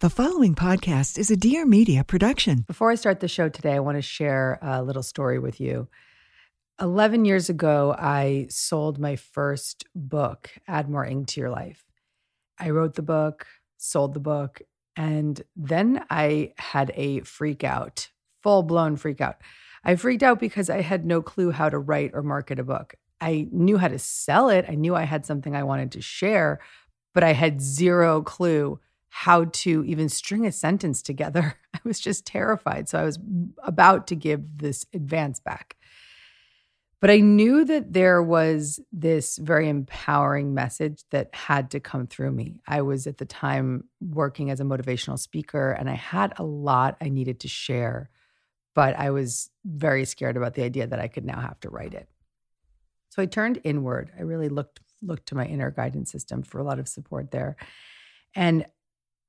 The following podcast is a Dear Media production. Before I start the show today, I want to share a little story with you. 11 years ago, I sold my first book, Add More Ink to Your Life. I wrote the book, sold the book, and then I had a freak out, full-blown freak out. I freaked out because I had no clue how to write or market a book. I knew how to sell it. I knew I had something I wanted to share, but I had zero clue how to even string a sentence together. I was just terrified. So I was about to give this advance back. But I knew that there was this very empowering message that had to come through me. I was at the time working as a motivational speaker, and I had a lot I needed to share, but I was very scared about the idea that I could now have to write it. So I turned inward. I really looked to my inner guidance system for a lot of support there. And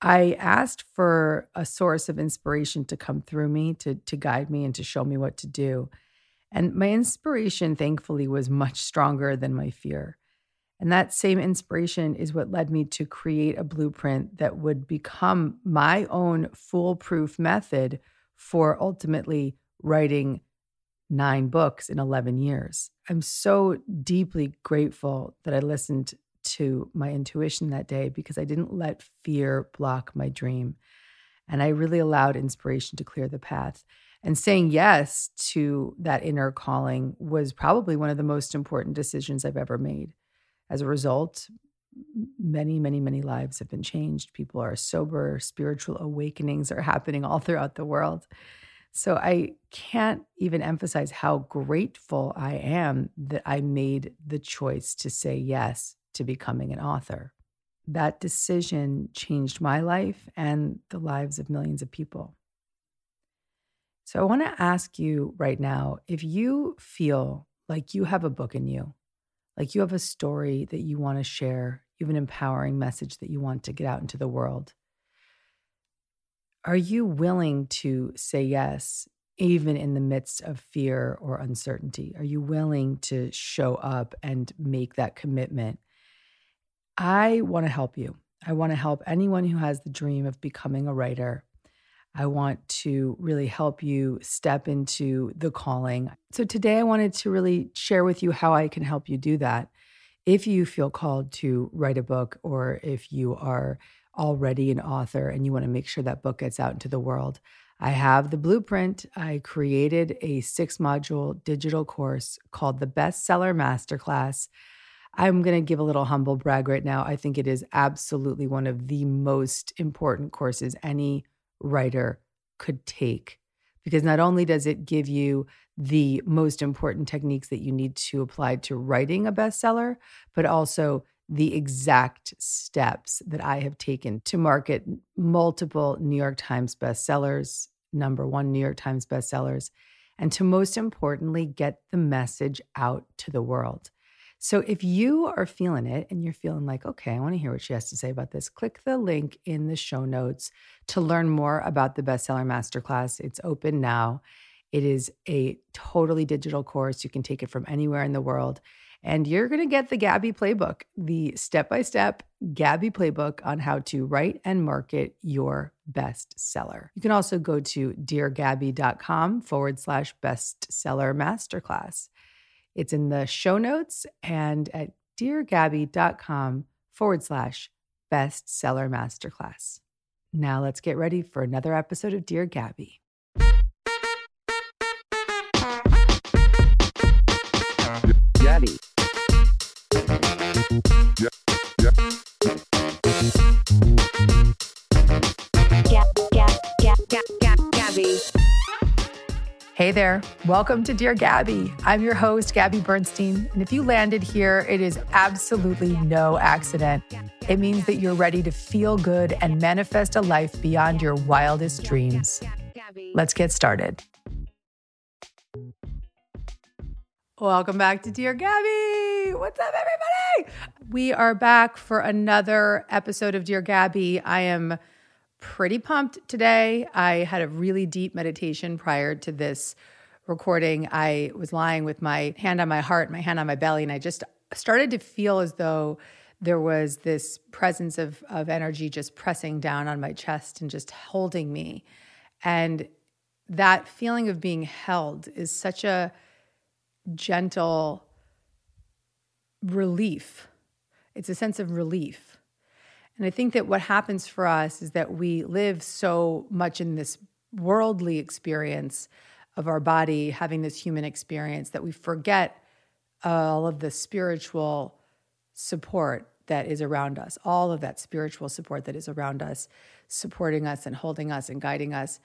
I asked for a source of inspiration to come through me, to guide me and to show me what to do. And my inspiration, thankfully, was much stronger than my fear. And that same inspiration is what led me to create a blueprint that would become my own foolproof method for ultimately writing 9 books in 11 years. I'm so deeply grateful that I listened to my intuition that day, because I didn't let fear block my dream. And I really allowed inspiration to clear the path. And saying yes to that inner calling was probably one of the most important decisions I've ever made. As a result, many, many, many lives have been changed. People are sober. Spiritual awakenings are happening all throughout the world. So I can't even emphasize how grateful I am that I made the choice to say yes to becoming an author. That decision changed my life and the lives of millions of people. So I want to ask you right now, if you feel like you have a book in you, like you have a story that you want to share, you have an empowering message that you want to get out into the world, are you willing to say yes, even in the midst of fear or uncertainty? Are you willing to show up and make that commitment? I want to help you. I want to help anyone who has the dream of becoming a writer. I want to really help you step into the calling. So today I wanted to really share with you how I can help you do that. If you feel called to write a book, or if you are already an author and you want to make sure that book gets out into the world, I have the blueprint. I created a 6-module digital course called the Bestseller Masterclass. I'm going to give a little humble brag right now. I think it is absolutely one of the most important courses any writer could take, because not only does it give you the most important techniques that you need to apply to writing a bestseller, but also the exact steps that I have taken to market multiple New York Times bestsellers, #1 New York Times bestsellers, and to most importantly, get the message out to the world. So if you are feeling it and you're feeling like, okay, I want to hear what she has to say about this, click the link in the show notes to learn more about the Bestseller Masterclass. It's open now. It is a totally digital course. You can take it from anywhere in the world. And you're going to get the Gabby Playbook, the step-by-step Gabby Playbook on how to write and market your bestseller. You can also go to deargabby.com/bestseller masterclass. It's in the show notes and at deargabby.com/bestseller masterclass. Now let's get ready for another episode of Dear Gabby. Gabby. Gabby. Hey there. Welcome to Dear Gabby. I'm your host, Gabby Bernstein. And if you landed here, it is absolutely no accident. It means that you're ready to feel good and manifest a life beyond your wildest dreams. Let's get started. Welcome back to Dear Gabby. What's up, everybody? We are back for another episode of Dear Gabby. I am pretty pumped today. I had a really deep meditation prior to this recording. I was lying with my hand on my heart, my hand on my belly, and I just started to feel as though there was this presence of energy just pressing down on my chest and just holding me. And that feeling of being held is such a gentle relief. It's a sense of relief. And I think that what happens for us is that we live so much in this worldly experience of our body, having this human experience, that we forget all of the spiritual support that is around us, all of that spiritual support that is around us, supporting us and holding us and guiding us.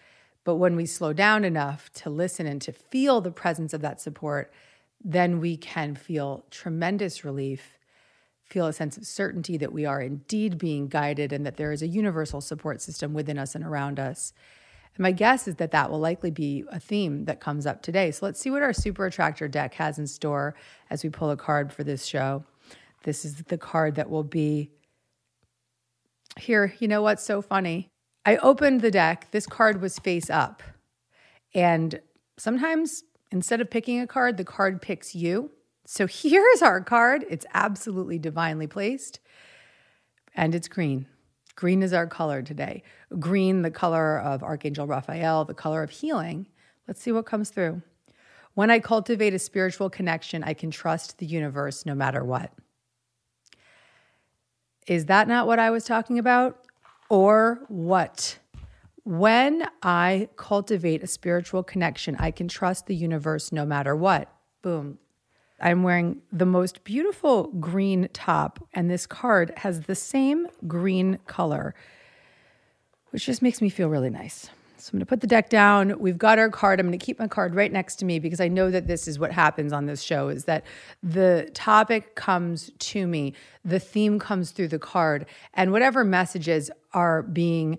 But when we slow down enough to listen and to feel the presence of that support, then we can feel tremendous relief, feel a sense of certainty that we are indeed being guided and that there is a universal support system within us and around us. And my guess is that that will likely be a theme that comes up today. So let's see what our Super Attractor deck has in store as we pull a card for this show. This is the card that will be here. You know what's so funny? I opened the deck. This card was face up. And sometimes instead of picking a card, the card picks you. So here's our card. It's absolutely divinely placed. And it's green. Green is our color today. Green, the color of Archangel Raphael, the color of healing. Let's see what comes through. When I cultivate a spiritual connection, I can trust the universe no matter what. Is that not what I was talking about? Or what? When I cultivate a spiritual connection, I can trust the universe no matter what. Boom. I'm wearing the most beautiful green top, and this card has the same green color, which just makes me feel really nice. So I'm going to put the deck down. We've got our card. I'm going to keep my card right next to me because I know that this is what happens on this show, is that the topic comes to me, the theme comes through the card, and whatever messages are being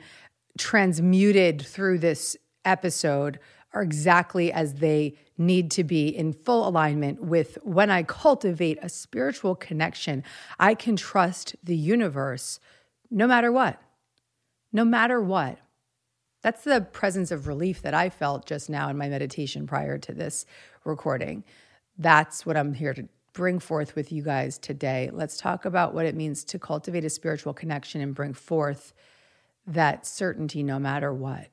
transmuted through this episode are exactly as they need to be, in full alignment with when I cultivate a spiritual connection, I can trust the universe no matter what. No matter what. That's the presence of relief that I felt just now in my meditation prior to this recording. That's what I'm here to bring forth with you guys today. Let's talk about what it means to cultivate a spiritual connection and bring forth that certainty no matter what.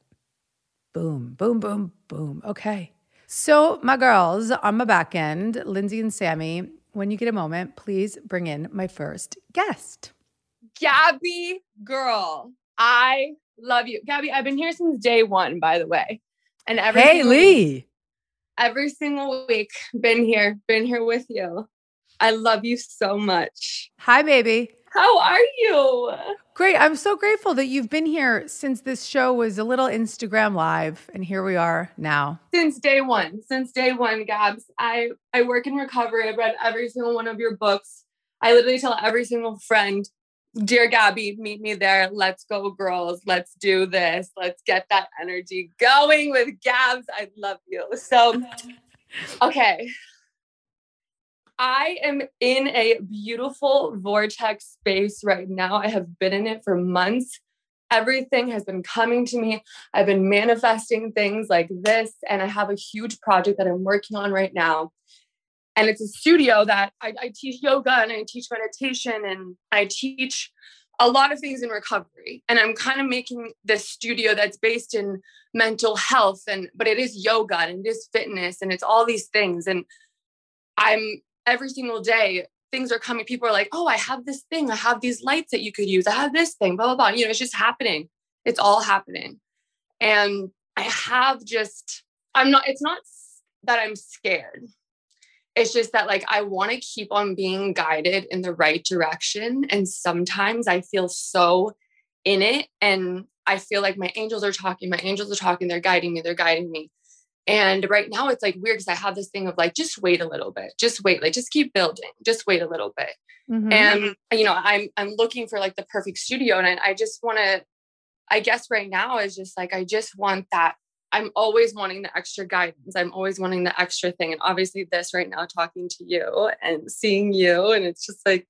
Boom, boom, boom, boom. Okay. So my girls on my back end, Lindsay and Sammy, when you get a moment, please bring in my first guest. Gabby, girl, I love you. Gabby, I've been here since day one, by the way. And every single week, been here with you. I love you so much. Hi, baby. How are you? Great. I'm so grateful that you've been here since this show was a little Instagram live. And here we are now. Since day one, Gabs. I work in recovery. I've read every single one of your books. I literally tell every single friend, Dear Gabby, meet me there. Let's go, girls. Let's do this. Let's get that energy going with Gabs. I love you. So, okay. I am in a beautiful vortex space right now. I have been in it for months. Everything has been coming to me. I've been manifesting things like this, and I have a huge project that I'm working on right now. And it's a studio that I teach yoga and I teach meditation and I teach a lot of things in recovery. And I'm kind of making this studio that's based in mental health, but it is yoga and it is fitness and it's all these things. And I'm every single day things are coming. People are like, oh, I have this thing. I have these lights that you could use. I have this thing, blah, blah, blah. You know, it's just happening. It's all happening. And I have just, it's not that I'm scared. It's just that like, I want to keep on being guided in the right direction. And sometimes I feel so in it. And I feel like my angels are talking, they're guiding me. And right now it's like weird because I have this thing of like, just wait a little bit, just wait, like, just keep building, just wait a little bit. Mm-hmm. And, you know, I'm looking for like the perfect studio. And I just want to, I guess right now is just like, I just want that. I'm always wanting the extra guidance. I'm always wanting the extra thing. And obviously this right now, talking to you and seeing you. And it's just like,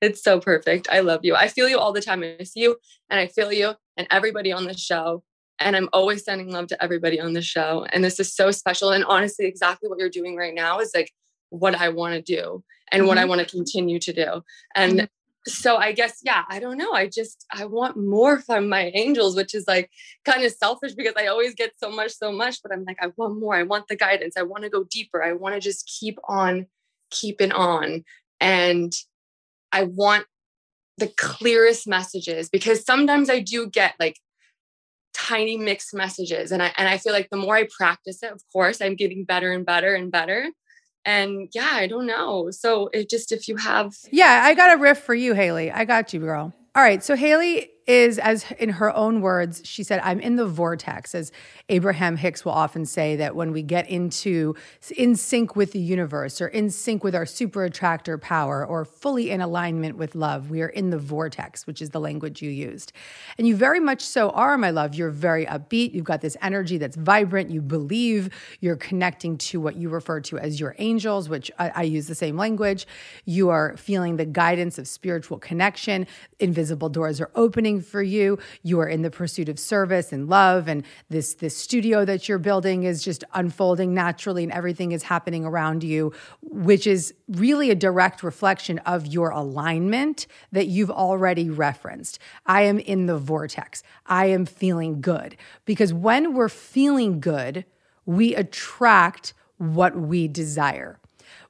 it's so perfect. I love you. I feel you all the time. I see you and I feel you and everybody on the show. And I'm always sending love to everybody on the show. And this is so special. And honestly, exactly what you're doing right now is like what I want to do and mm-hmm. what I want to continue to do. And mm-hmm. so I guess, yeah, I don't know. I want more from my angels, which is like kind of selfish because I always get so much, but I'm like, I want more. I want the guidance. I want to go deeper. I want to just keep on keeping on. And I want the clearest messages because sometimes I do get like tiny mixed messages. And I feel like the more I practice it, of course, I'm getting better and better and better. And yeah, I don't know. So it just, if you have. Yeah, I got a riff for you, Haley. I got you, girl. All right. So Haley is, as in her own words, she said, I'm in the vortex, as Abraham Hicks will often say, that when we get in sync with the universe or in sync with our super attractor power or fully in alignment with love, we are in the vortex, which is the language you used. And you very much so are, my love. You're very upbeat. You've got this energy that's vibrant. You believe you're connecting to what you refer to as your angels, which I use the same language. You are feeling the guidance of spiritual connection. Invisible doors are opening for you. You are in the pursuit of service and love, and this studio that you're building is just unfolding naturally, and everything is happening around you, which is really a direct reflection of your alignment that you've already referenced. I am in the vortex. I am feeling good. Because when we're feeling good, we attract what we desire.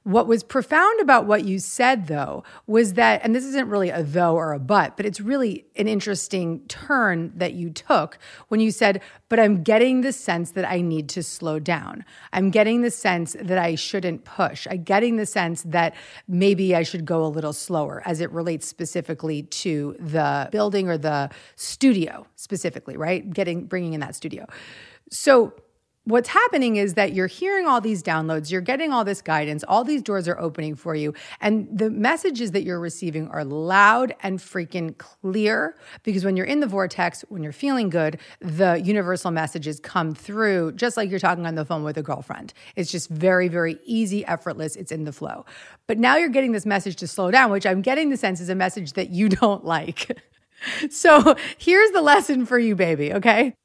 What was profound about what you said, though, was that, and this isn't really a though or a but it's really an interesting turn that you took when you said, but I'm getting the sense that I need to slow down. I'm getting the sense that I shouldn't push. I'm getting the sense that maybe I should go a little slower as it relates specifically to the building or the studio specifically, right? Bringing in that studio. So what's happening is that you're hearing all these downloads, you're getting all this guidance, all these doors are opening for you, and the messages that you're receiving are loud and freaking clear, because when you're in the vortex, when you're feeling good, the universal messages come through, just like you're talking on the phone with a girlfriend. It's just very, very easy, effortless, it's in the flow. But now you're getting this message to slow down, which I'm getting the sense is a message that you don't like. So here's the lesson for you, baby, okay?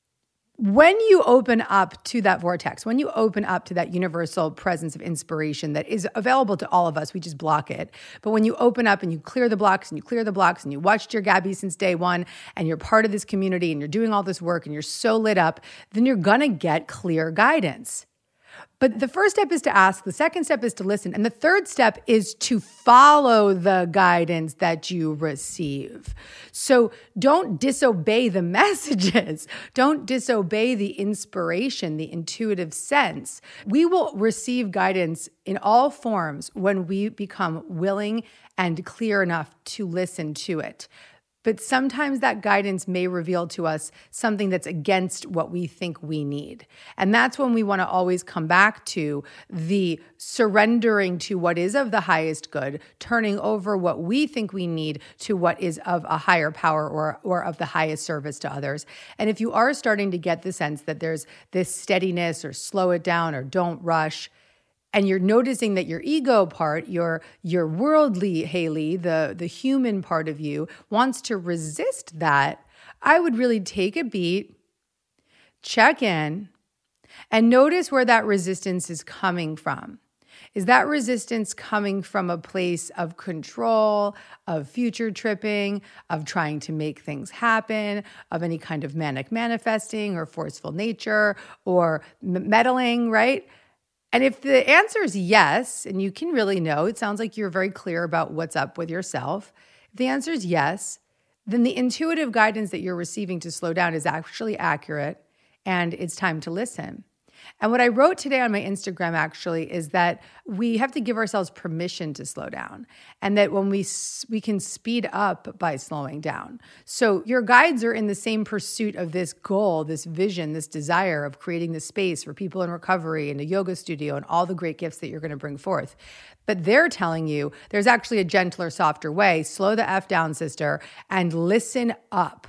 When you open up to that vortex, when you open up to that universal presence of inspiration that is available to all of us, we just block it. But when you open up and you clear the blocks and you clear the blocks and you watched Dear Gabby since day one and you're part of this community and you're doing all this work and you're so lit up, then you're going to get clear guidance. But the first step is to ask, the second step is to listen, and the third step is to follow the guidance that you receive. So don't disobey the messages. Don't disobey the inspiration, the intuitive sense. We will receive guidance in all forms when we become willing and clear enough to listen to it. But sometimes that guidance may reveal to us something that's against what we think we need. And that's when we want to always come back to the surrendering to what is of the highest good, turning over what we think we need to what is of a higher power or of the highest service to others. And if you are starting to get the sense that there's this steadiness or slow it down or don't rush, and you're noticing that your ego part, your worldly Haley, the human part of you, wants to resist that, I would really take a beat, check in, and notice where that resistance is coming from. Is that resistance coming from a place of control, of future tripping, of trying to make things happen, of any kind of manic manifesting or forceful nature or meddling, right? And if the answer is yes, and you can really know, it sounds like you're very clear about what's up with yourself. If the answer is yes, then the intuitive guidance that you're receiving to slow down is actually accurate, and it's time to listen. And what I wrote today on my Instagram actually is that we have to give ourselves permission to slow down, and that when we can speed up by slowing down. So your guides are in the same pursuit of this goal, this vision, this desire of creating the space for people in recovery and a yoga studio and all the great gifts that you're going to bring forth. But they're telling you there's actually a gentler, softer way. Slow the F down, sister, and listen up.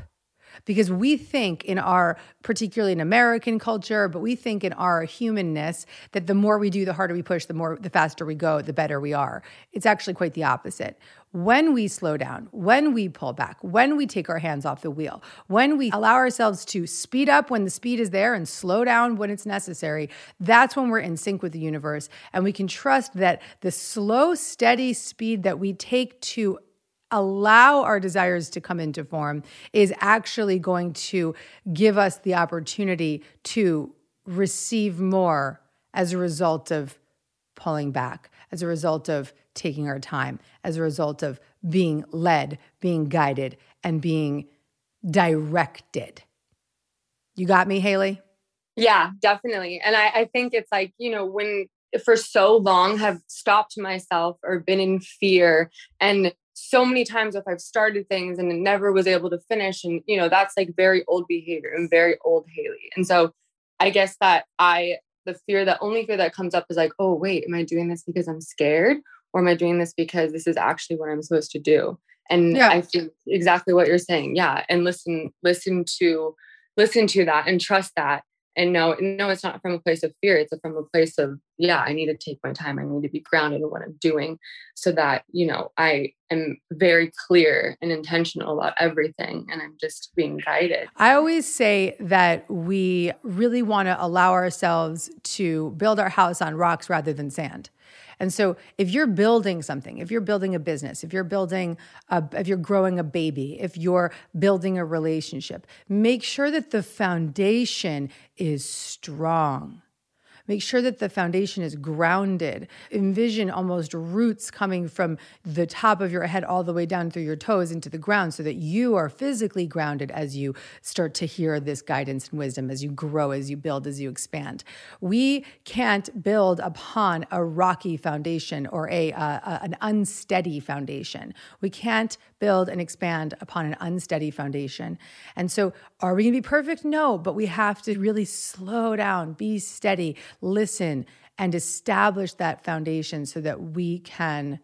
Because we think in our, particularly in American culture, but we think in our humanness that the more we do, the harder we push, the faster we go, the better we are. It's actually quite the opposite. When we slow down, when we pull back, when we take our hands off the wheel, when we allow ourselves to speed up when the speed is there and slow down when it's necessary, that's when we're in sync with the universe. And we can trust that the slow, steady speed that we take to allow our desires to come into form is actually going to give us the opportunity to receive more as a result of pulling back, as a result of taking our time, as a result of being led, being guided, and being directed. You got me, Haley? Yeah, definitely. And I think it's like, you know, when for so long have stopped myself or been in fear, and so many times if I've started things and it never was able to finish, and you know, that's like very old behavior and very old Haley. And so I guess that the only fear that comes up is like, oh wait, am I doing this because I'm scared, or am I doing this because this is actually what I'm supposed to do? And yeah. I think exactly what you're saying. Yeah. And listen to that and trust that. And no, it's not from a place of fear. It's from a place of, yeah, I need to take my time. I need to be grounded in what I'm doing so that, you know, I am very clear and intentional about everything, and I'm just being guided. I always say that we really want to allow ourselves to build our house on rocks rather than sand. And so if you're building something, if you're building a business, if you're growing a baby, if you're building a relationship, make sure that the foundation is strong. Make sure that the foundation is grounded. Envision almost roots coming from the top of your head all the way down through your toes into the ground, so that you are physically grounded as you start to hear this guidance and wisdom, as you grow, as you build, as you expand. We can't build upon a rocky foundation or an unsteady foundation. We can't build and expand upon an unsteady foundation. And so are we going to be perfect? No, but we have to really slow down, be steady, listen, and establish that foundation so that we can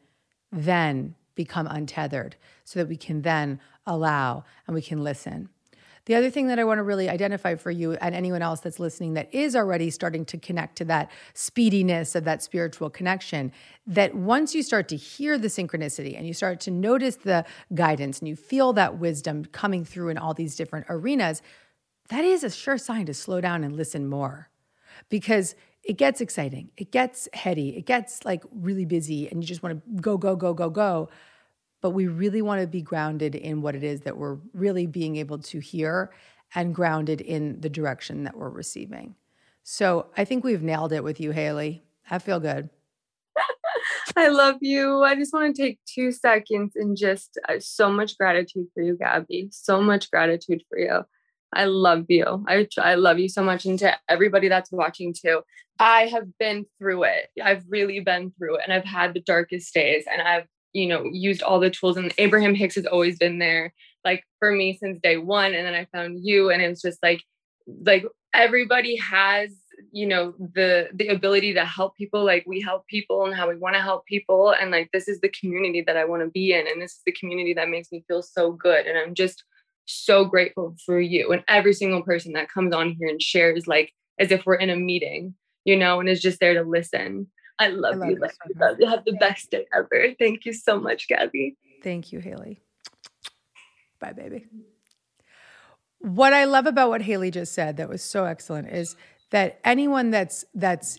then become untethered, so that we can then allow and we can listen. The other thing that I want to really identify for you and anyone else that's listening that is already starting to connect to that speediness of that spiritual connection, that once you start to hear the synchronicity and you start to notice the guidance and you feel that wisdom coming through in all these different arenas, that is a sure sign to slow down and listen more. Because it gets exciting, it gets heady, it gets like really busy, and you just want to go, go, go, go, go. But we really want to be grounded in what it is that we're really being able to hear, and grounded in the direction that we're receiving. So I think we've nailed it with you, Haley. I feel good. I love you. I just want to take 2 seconds and just so much gratitude for you, Gabby. So much gratitude for you. I love you. I love you so much. And to everybody that's watching too, I have been through it. I've really been through it, and I've had the darkest days, and I've, you know, used all the tools, and Abraham Hicks has always been there, like for me since day one. And then I found you, and it was just like everybody has, you know, the ability to help people. Like we help people and how we want to help people. And like, this is the community that I want to be in. And this is the community that makes me feel so good. And I'm just so grateful for you and every single person that comes on here and shares, like as if we're in a meeting, you know, and is just there to listen. I love you. You have the best day ever. Thank you so much, Gabby. Thank you, Haley. Bye, baby. What I love about what Haley just said that was so excellent is that anyone that's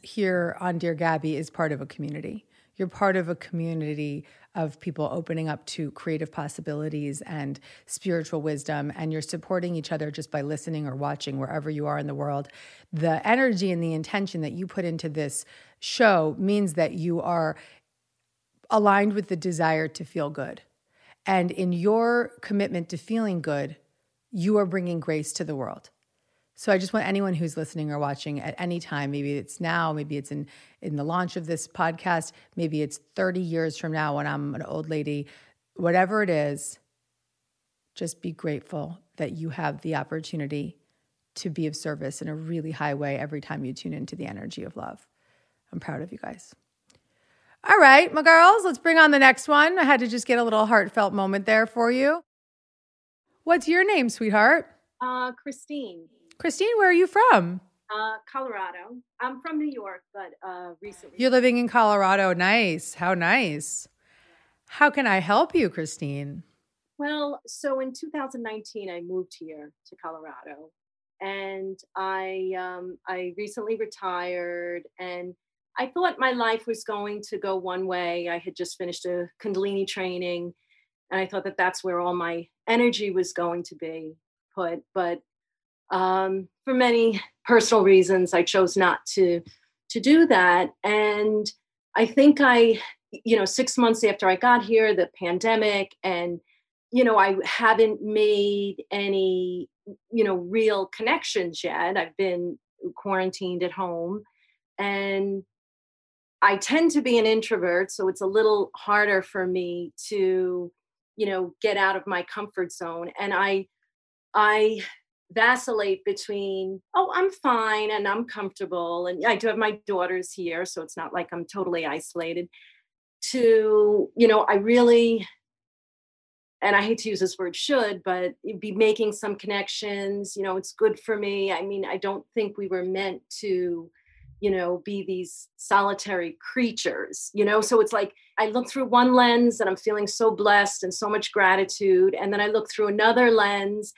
here on Dear Gabby is part of a community. You're part of a community of people opening up to creative possibilities and spiritual wisdom, and you're supporting each other just by listening or watching wherever you are in the world. The energy and the intention that you put into this show means that you are aligned with the desire to feel good. And in your commitment to feeling good, you are bringing grace to the world. So I just want anyone who's listening or watching at any time, maybe it's now, maybe it's in the launch of this podcast, maybe it's 30 years from now when I'm an old lady, whatever it is, just be grateful that you have the opportunity to be of service in a really high way every time you tune into the energy of love. I'm proud of you guys. All right, my girls, let's bring on the next one. I had to just get a little heartfelt moment there for you. What's your name, sweetheart? Christine. Christine, where are you from? Colorado. I'm from New York, but recently. You're living in Colorado. Nice. How nice. How can I help you, Christine? Well, so in 2019, I moved here to Colorado, and I recently retired, and I thought my life was going to go one way. I had just finished a Kundalini training, and I thought that that's where all my energy was going to be put. But for many personal reasons, I chose not to do that. And I think 6 months after I got here, the pandemic, and, I haven't made any, real connections yet. I've been quarantined at home, and I tend to be an introvert, so it's a little harder for me to, get out of my comfort zone. And I vacillate between, oh, I'm fine and I'm comfortable, and I do have my daughters here, so it's not like I'm totally isolated, to, I really, and I hate to use this word should, but be making some connections. It's good for me. I mean, I don't think we were meant to be these solitary creatures, so it's like, I look through one lens and I'm feeling so blessed and so much gratitude. And then I look through another lens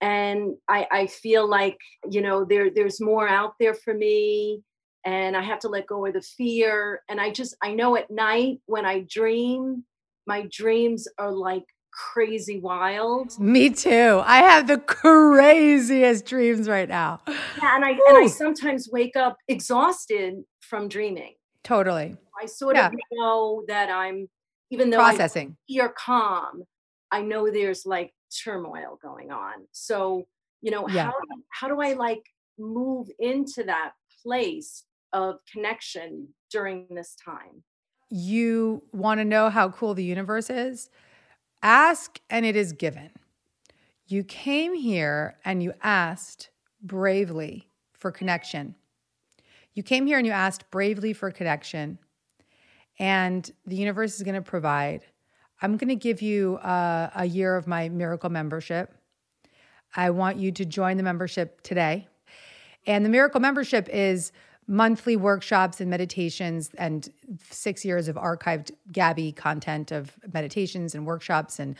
and I feel like, there's more out there for me, and I have to let go of the fear. And I know at night when I dream, my dreams are like crazy wild. Me too. I have the craziest dreams right now. Yeah, and I sometimes wake up exhausted from dreaming. Totally. I sort of know that I'm, even though processing, you're calm, I know there's like turmoil going on. So, how do I like move into that place of connection during this time? You want to know how cool the universe is? Ask and it is given. You came here and you asked bravely for connection. You came here and you asked bravely for connection, and the universe is going to provide. I'm going to give you a year of my Miracle Membership. I want you to join the membership today. And the Miracle Membership is monthly workshops and meditations, and 6 years of archived Gabby content of meditations and workshops and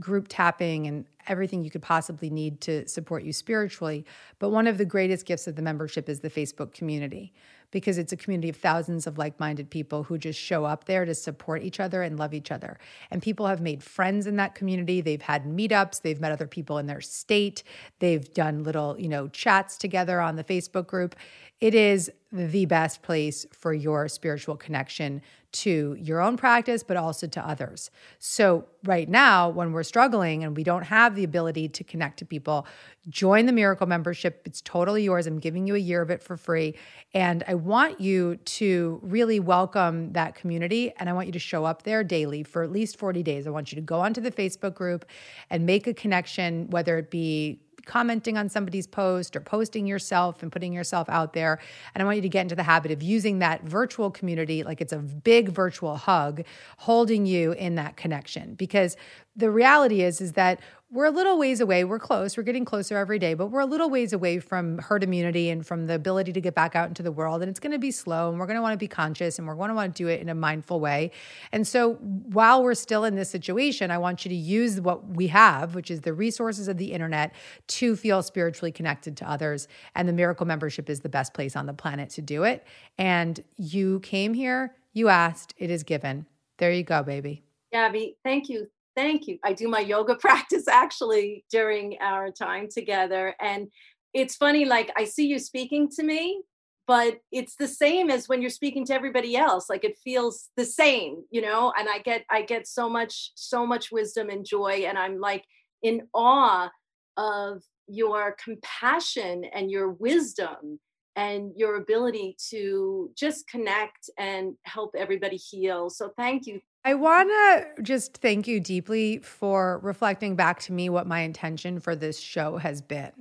group tapping and everything you could possibly need to support you spiritually. But one of the greatest gifts of the membership is the Facebook community, because it's a community of thousands of like-minded people who just show up there to support each other and love each other. And people have made friends in that community. They've had meetups. They've met other people in their state. They've done little, chats together on the Facebook group. It is the best place for your spiritual connection to your own practice, but also to others. So right now, when we're struggling and we don't have the ability to connect to people, join the Miracle Membership. It's totally yours. I'm giving you a year of it for free. And I want you to really welcome that community. And I want you to show up there daily for at least 40 days. I want you to go onto the Facebook group and make a connection, whether it be commenting on somebody's post or posting yourself and putting yourself out there. And I want you to get into the habit of using that virtual community like it's a big virtual hug holding you in that connection. Because the reality is that we're a little ways away. We're close. We're getting closer every day, but we're a little ways away from herd immunity and from the ability to get back out into the world. And it's going to be slow, and we're going to want to be conscious, and we're going to want to do it in a mindful way. And so while we're still in this situation, I want you to use what we have, which is the resources of the internet, to feel spiritually connected to others. And the Miracle Membership is the best place on the planet to do it. And you came here, you asked, it is given. There you go, baby. Gabby, thank you. Thank you. I do my yoga practice actually during our time together. And it's funny, like I see you speaking to me, but it's the same as when you're speaking to everybody else. Like it feels the same, you know, and I get so much wisdom and joy. And I'm like in awe of your compassion and your wisdom and your ability to just connect and help everybody heal. So thank you. I want to just thank you deeply for reflecting back to me what my intention for this show has been.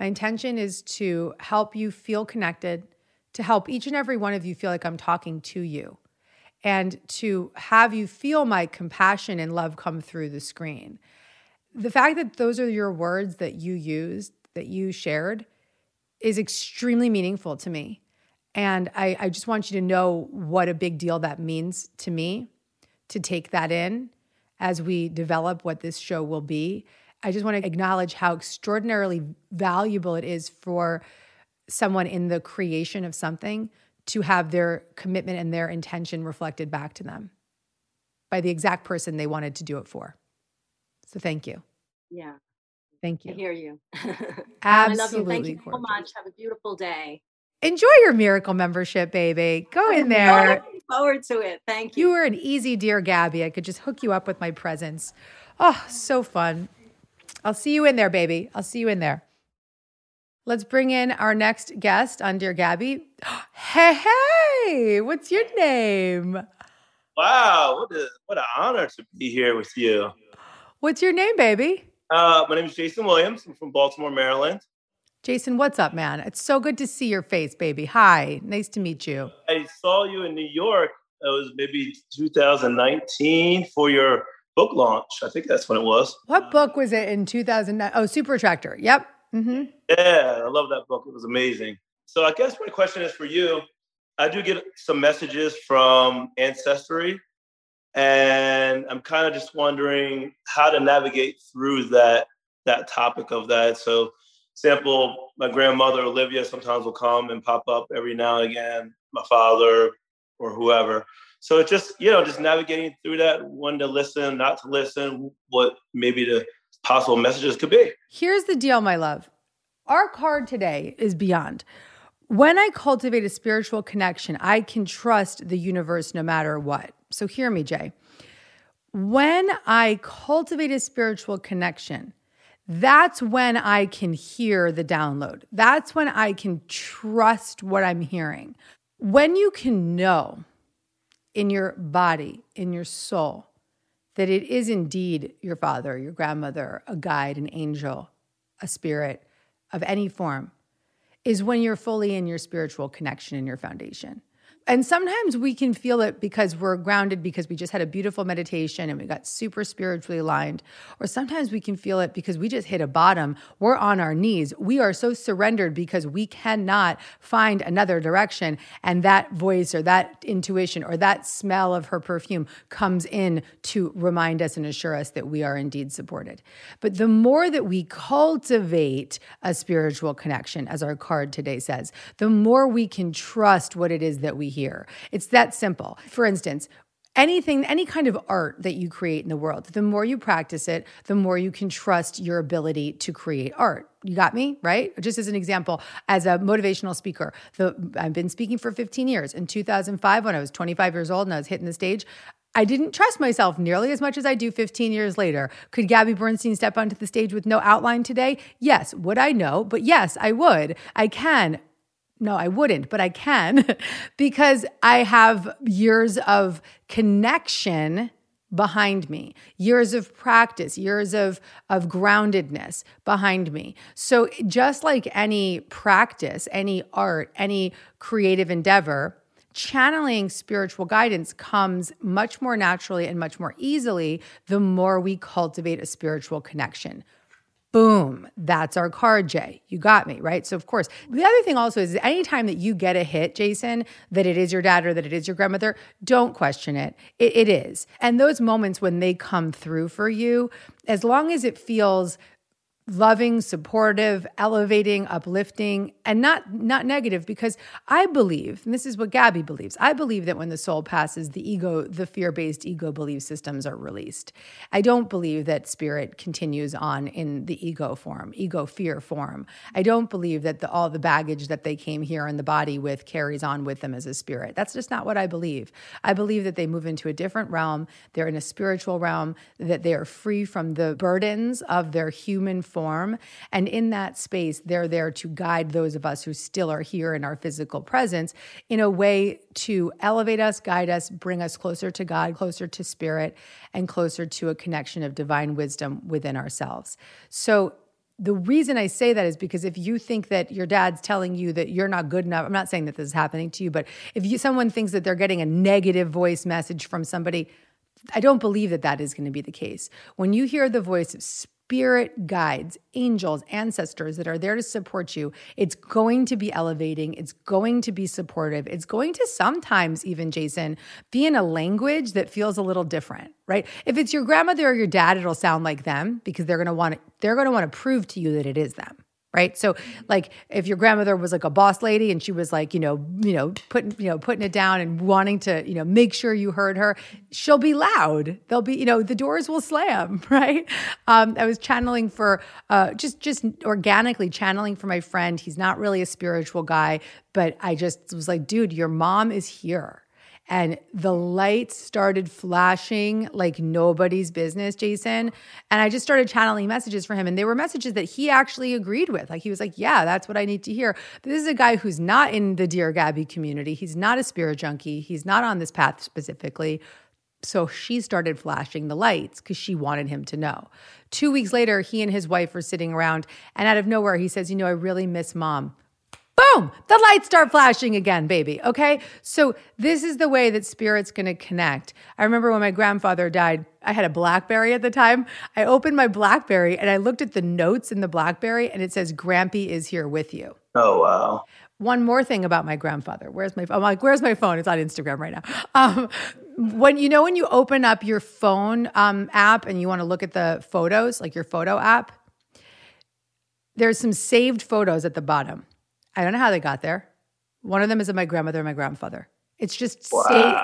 My intention is to help you feel connected, to help each and every one of you feel like I'm talking to you, and to have you feel my compassion and love come through the screen. The fact that those are your words that you used, that you shared, is extremely meaningful to me. And I just want you to know what a big deal that means to me, to take that in as we develop what this show will be. I just want to acknowledge how extraordinarily valuable it is for someone in the creation of something to have their commitment and their intention reflected back to them by the exact person they wanted to do it for. So thank you. Yeah. Thank you. I hear you. Absolutely. I love you. Thank you so much. Have a beautiful day. Enjoy your Miracle Membership, baby. Go in there. I'm looking forward to it. Thank you. You were an easy Dear Gabby. I could just hook you up with my presence. Oh, so fun. I'll see you in there, baby. I'll see you in there. Let's bring in our next guest on Dear Gabby. Hey, what's your name? Wow, what an honor to be here with you. What's your name, baby? My name is Jason Williams. I'm from Baltimore, Maryland. Jason, what's up, man? It's so good to see your face, baby. Hi, nice to meet you. I saw you in New York. It was maybe 2019 for your book launch. I think that's when it was. What book was it in 2009? Oh, Super Attractor. Yep. Mm-hmm. Yeah, I love that book. It was amazing. So I guess my question is for you. I do get some messages from Ancestry, and I'm kind of just wondering how to navigate through that topic of that. So, example, my grandmother, Olivia, sometimes will come and pop up every now and again, my father or whoever. So it's just, you know, just navigating through that, when to listen, not to listen, what maybe the possible messages could be. Here's the deal, my love. Our card today is beyond. When I cultivate a spiritual connection, I can trust the universe no matter what. So hear me, Jay. When I cultivate a spiritual connection, that's when I can hear the download. That's when I can trust what I'm hearing. When you can know in your body, in your soul, that it is indeed your father, your grandmother, a guide, an angel, a spirit of any form, is when you're fully in your spiritual connection and your foundation. And sometimes we can feel it because we're grounded, because we just had a beautiful meditation and we got super spiritually aligned. Or sometimes we can feel it because we just hit a bottom. We're on our knees. We are so surrendered because we cannot find another direction. And that voice or that intuition or that smell of her perfume comes in to remind us and assure us that we are indeed supported. But the more that we cultivate a spiritual connection, as our card today says, the more we can trust what it is that we hear. It's that simple. For instance, anything, any kind of art that you create in the world, the more you practice it, the more you can trust your ability to create art. You got me, right? Just as an example, as a motivational speaker, I've been speaking for 15 years. In 2005, when I was 25 years old and I was hitting the stage, I didn't trust myself nearly as much as I do 15 years later. Could Gabby Bernstein step onto the stage with no outline today? Yes. Would I know? But yes, I would. I can. No, I wouldn't, but I can because I have years of connection behind me, years of practice, years of groundedness behind me. So just like any practice, any art, any creative endeavor, channeling spiritual guidance comes much more naturally and much more easily the more we cultivate a spiritual connection. Boom. That's our card, Jay. You got me, right? So of course, the other thing also is anytime that you get a hit, Jason, that it is your dad or that it is your grandmother, don't question it. It is. And those moments when they come through for you, as long as it feels loving, supportive, elevating, uplifting, and not negative, because I believe, and this is what Gabby believes, I believe that when the soul passes, the ego, the fear-based ego belief systems are released. I don't believe that spirit continues on in the ego form, ego fear form. I don't believe that all the baggage that they came here in the body with carries on with them as a spirit. That's just not what I believe. I believe that they move into a different realm, they're in a spiritual realm, that they are free from the burdens of their human form. And in that space, they're there to guide those of us who still are here in our physical presence in a way to elevate us, guide us, bring us closer to God, closer to spirit, and closer to a connection of divine wisdom within ourselves. So the reason I say that is because if you think that your dad's telling you that you're not good enough, I'm not saying that this is happening to you, but if someone thinks that they're getting a negative voice message from somebody, I don't believe that that is going to be the case. When you hear the voice of spirit guides, angels, ancestors that are there to support you, it's going to be elevating. It's going to be supportive. It's going to sometimes even, Jason, be in a language that feels a little different, right? If it's your grandmother or your dad, it'll sound like them because they're going to want to prove to you that it is them. Right. So like if your grandmother was like a boss lady and she was like, putting it down and wanting to, make sure you heard her, she'll be loud. They'll be, the doors will slam. Right. I was channeling for just organically channeling for my friend. He's not really a spiritual guy, but I just was like, dude, your mom is here. And the lights started flashing like nobody's business, Jason. And I just started channeling messages for him. And they were messages that he actually agreed with. Like he was like, yeah, that's what I need to hear. But this is a guy who's not in the Dear Gabby community. He's not a spirit junkie. He's not on this path specifically. So she started flashing the lights because she wanted him to know. 2 weeks later, he and his wife were sitting around. And out of nowhere, he says, I really miss mom. Boom, the lights start flashing again, baby, okay? So this is the way that spirit's gonna connect. I remember when my grandfather died, I had a BlackBerry at the time. I opened my BlackBerry and I looked at the notes in the BlackBerry and it says, Grampy is here with you. Oh, wow. One more thing about my grandfather. Where's my phone? It's on Instagram right now. When you open up your phone app and you wanna look at the photos, like your photo app, there's some saved photos at the bottom. I don't know how they got there. One of them is of my grandmother and my grandfather. It's just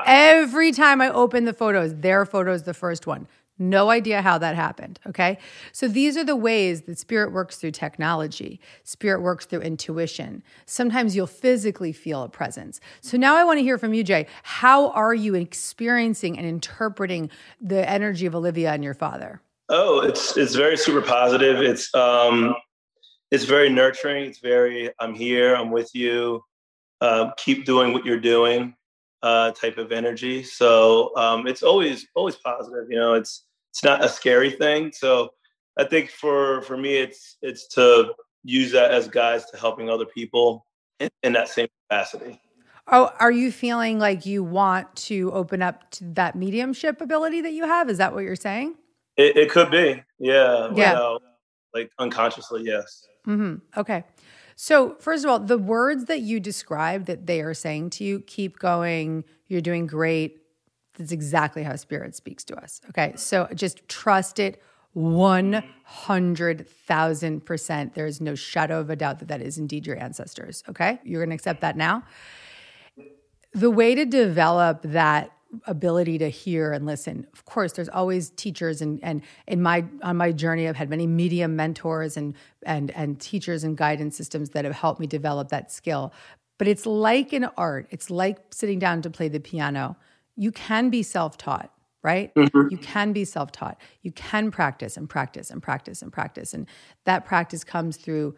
every time I open the photos, their photo is the first one. No idea how that happened, okay? So these are the ways that spirit works through technology. Spirit works through intuition. Sometimes you'll physically feel a presence. So now I want to hear from you, Jay. How are you experiencing and interpreting the energy of Olivia and your father? Oh, it's very super positive. It's very nurturing. It's very, I'm here, I'm with you, keep doing what you're doing type of energy. So it's always positive. It's not a scary thing. So I think for me, it's to use that as guides to helping other people in that same capacity. Oh, are you feeling like you want to open up to that mediumship ability that you have? Is that what you're saying? It could be. Yeah. Yeah. Like unconsciously, yes. Mm-hmm. Okay. So first of all, the words that you described that they are saying to you, keep going, you're doing great. That's exactly how spirit speaks to us. Okay. So just trust it 100,000%. There's no shadow of a doubt that that is indeed your ancestors. Okay. You're going to accept that now. The way to develop that ability to hear and listen. Of course, there's always teachers and on my journey, I've had many medium mentors and teachers and guidance systems that have helped me develop that skill. But it's like an art. It's like sitting down to play the piano. You can be self-taught, right? Mm-hmm. You can be self-taught. You can practice and practice and practice and practice. And that practice comes through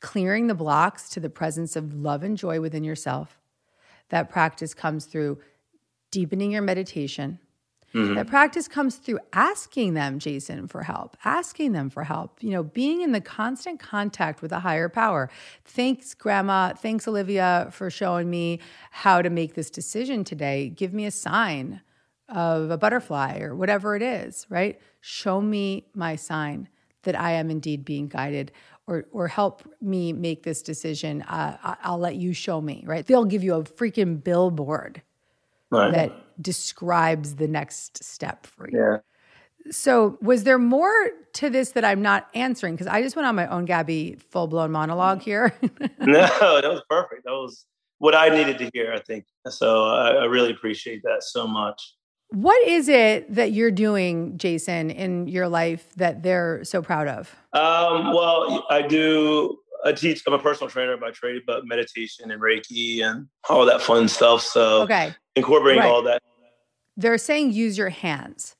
clearing the blocks to the presence of love and joy within yourself. That practice comes through deepening your meditation. Mm-hmm. That practice comes through asking them, Jason, for help, being in the constant contact with a higher power. Thanks, Grandma. Thanks, Olivia, for showing me how to make this decision today. Give me a sign of a butterfly or whatever it is, right? Show me my sign that I am indeed being guided, or help me make this decision. I'll let you show me, right? They'll give you a freaking billboard. Right. That describes the next step for you. Yeah. So was there more to this that I'm not answering? Because I just went on my own Gabby full-blown monologue here. No, that was perfect. That was what I needed to hear, I think. So I really appreciate that so much. What is it that you're doing, Jason, in your life that they're so proud of? Well, I teach, I'm a personal trainer by trade, but meditation and Reiki and all that fun stuff. So incorporating all that. They're saying use your hands.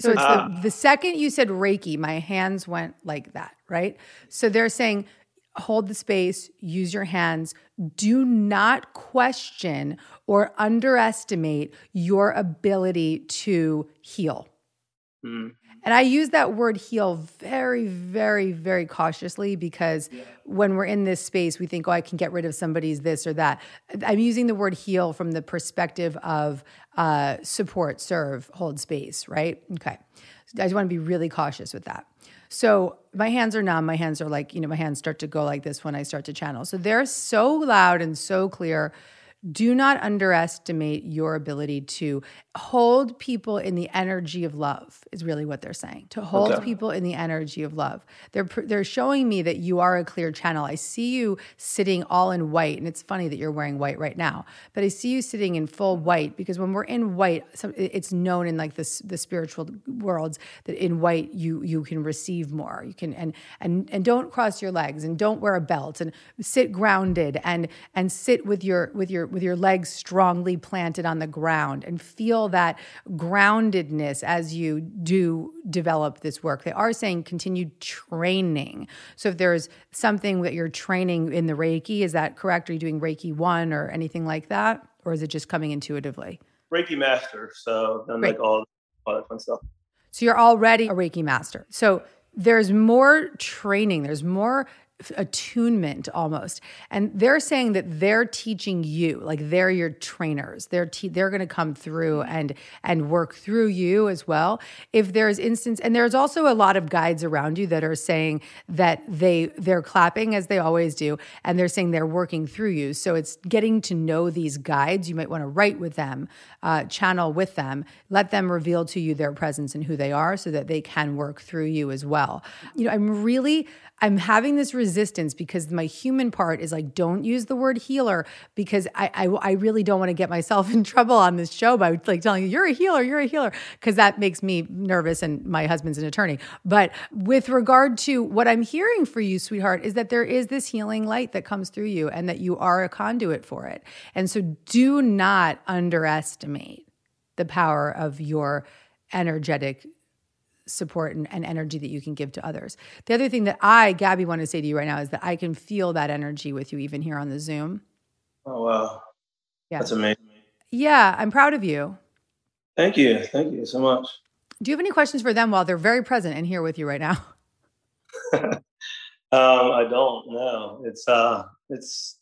So it's the second you said Reiki, my hands went like that, right? So they're saying, hold the space, use your hands. Do not question or underestimate your ability to heal. Mm. And I use that word heal very, very, very cautiously because when we're in this space, we think, oh, I can get rid of somebody's this or that. I'm using the word heal from the perspective of support, serve, hold space, right? Okay. So I just want to be really cautious with that. So my hands are numb. My hands are like, you know, my hands start to go like this when I start to channel. So they're so loud and so clear. Do not underestimate your ability to hold people in the energy of love is really what they're saying. To hold people in the energy of love. They're showing me that you are a clear channel. I see you sitting all in white, and it's funny that you're wearing white right now, but I see you sitting in full white because when we're in white, it's known in like the spiritual worlds that in white you can receive more. You can and don't cross your legs and don't wear a belt and sit grounded and sit with your legs strongly planted on the ground and feel that groundedness as you do develop this work. They are saying continued training. So if there's something that you're training in the Reiki, is that correct? Are you doing Reiki 1 or anything like that? Or is it just coming intuitively? Reiki master. So I'm like all that fun stuff. So you're already a Reiki master. So there's more training. There's more attunement almost. And they're saying that they're teaching you, like they're your trainers. They're going to come through and work through you as well. If there's instance, and there's also a lot of guides around you that are saying that they're clapping as they always do. And they're saying they're working through you. So it's getting to know these guides. You might want to write with them, channel with them, let them reveal to you their presence and who they are so that they can work through you as well. You know, I'm having this resistance because my human part is like, don't use the word healer because I really don't want to get myself in trouble on this show by like telling you, you're a healer, because that makes me nervous and my husband's an attorney. But with regard to what I'm hearing for you, sweetheart, is that there is this healing light that comes through you and that you are a conduit for it. And so do not underestimate the power of your energetic support and energy that you can give to others. The other thing that I, Gabby, want to say to you right now is that I can feel that energy with you even here on the Zoom. Oh, wow. Yeah. That's amazing. Yeah, I'm proud of you. Thank you. Thank you so much. Do you have any questions for them while they're very present and here with you right now? I don't know. This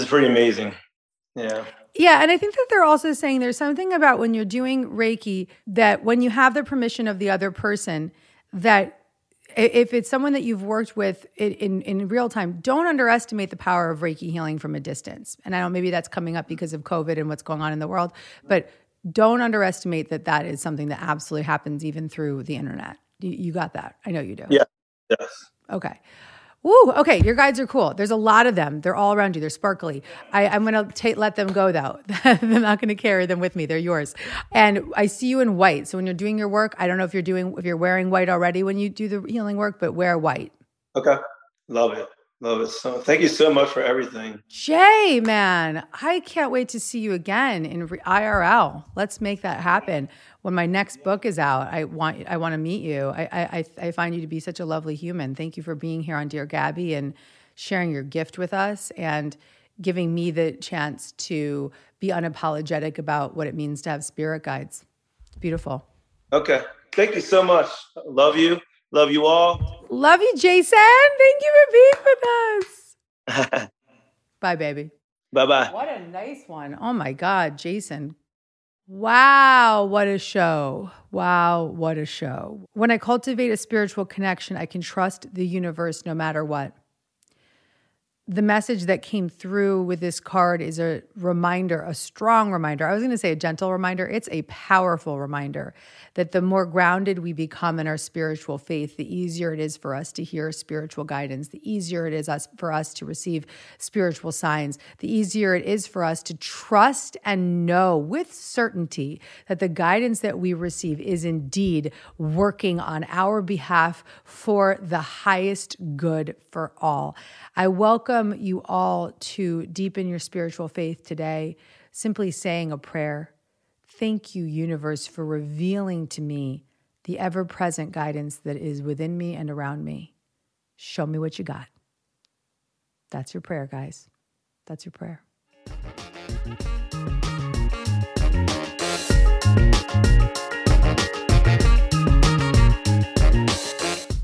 is pretty amazing. Yeah. Yeah. And I think that they're also saying there's something about when you're doing Reiki that when you have the permission of the other person, that if it's someone that you've worked with in real time, don't underestimate the power of Reiki healing from a distance. And I know maybe that's coming up because of COVID and what's going on in the world, but don't underestimate that is something that absolutely happens even through the internet. You got that? I know you do. Yeah. Yes. Okay. Woo, okay, your guides are cool. There's a lot of them. They're all around you. They're sparkly. I'm going to let them go, though. I'm not going to carry them with me. They're yours. And I see you in white. So when you're doing your work, I don't know if you're wearing white already when you do the healing work, but wear white. Okay. Love it. Love it. So thank you so much for everything. Jay, man, I can't wait to see you again in IRL. Let's make that happen. When my next book is out, I want to meet you. I find you to be such a lovely human. Thank you for being here on Dear Gabby and sharing your gift with us and giving me the chance to be unapologetic about what it means to have spirit guides. It's beautiful. Okay. Thank you so much. Love you. Love you all. Love you, Jason. Thank you for being with us. Bye, baby. Bye-bye. What a nice one. Oh, my God, Jason. Wow, what a show. Wow, what a show. When I cultivate a spiritual connection, I can trust the universe no matter what. the message that came through with this card is a reminder, a strong reminder. I was going to say a gentle reminder. It's a powerful reminder that the more grounded we become in our spiritual faith, the easier it is for us to hear spiritual guidance, the easier it is for us to receive spiritual signs, the easier it is for us to trust and know with certainty that the guidance that we receive is indeed working on our behalf for the highest good for all. I welcome you all to deepen your spiritual faith today, simply saying a prayer. Thank you, universe, for revealing to me the ever-present guidance that is within me and around me. Show me what you got. That's your prayer, guys. That's your prayer.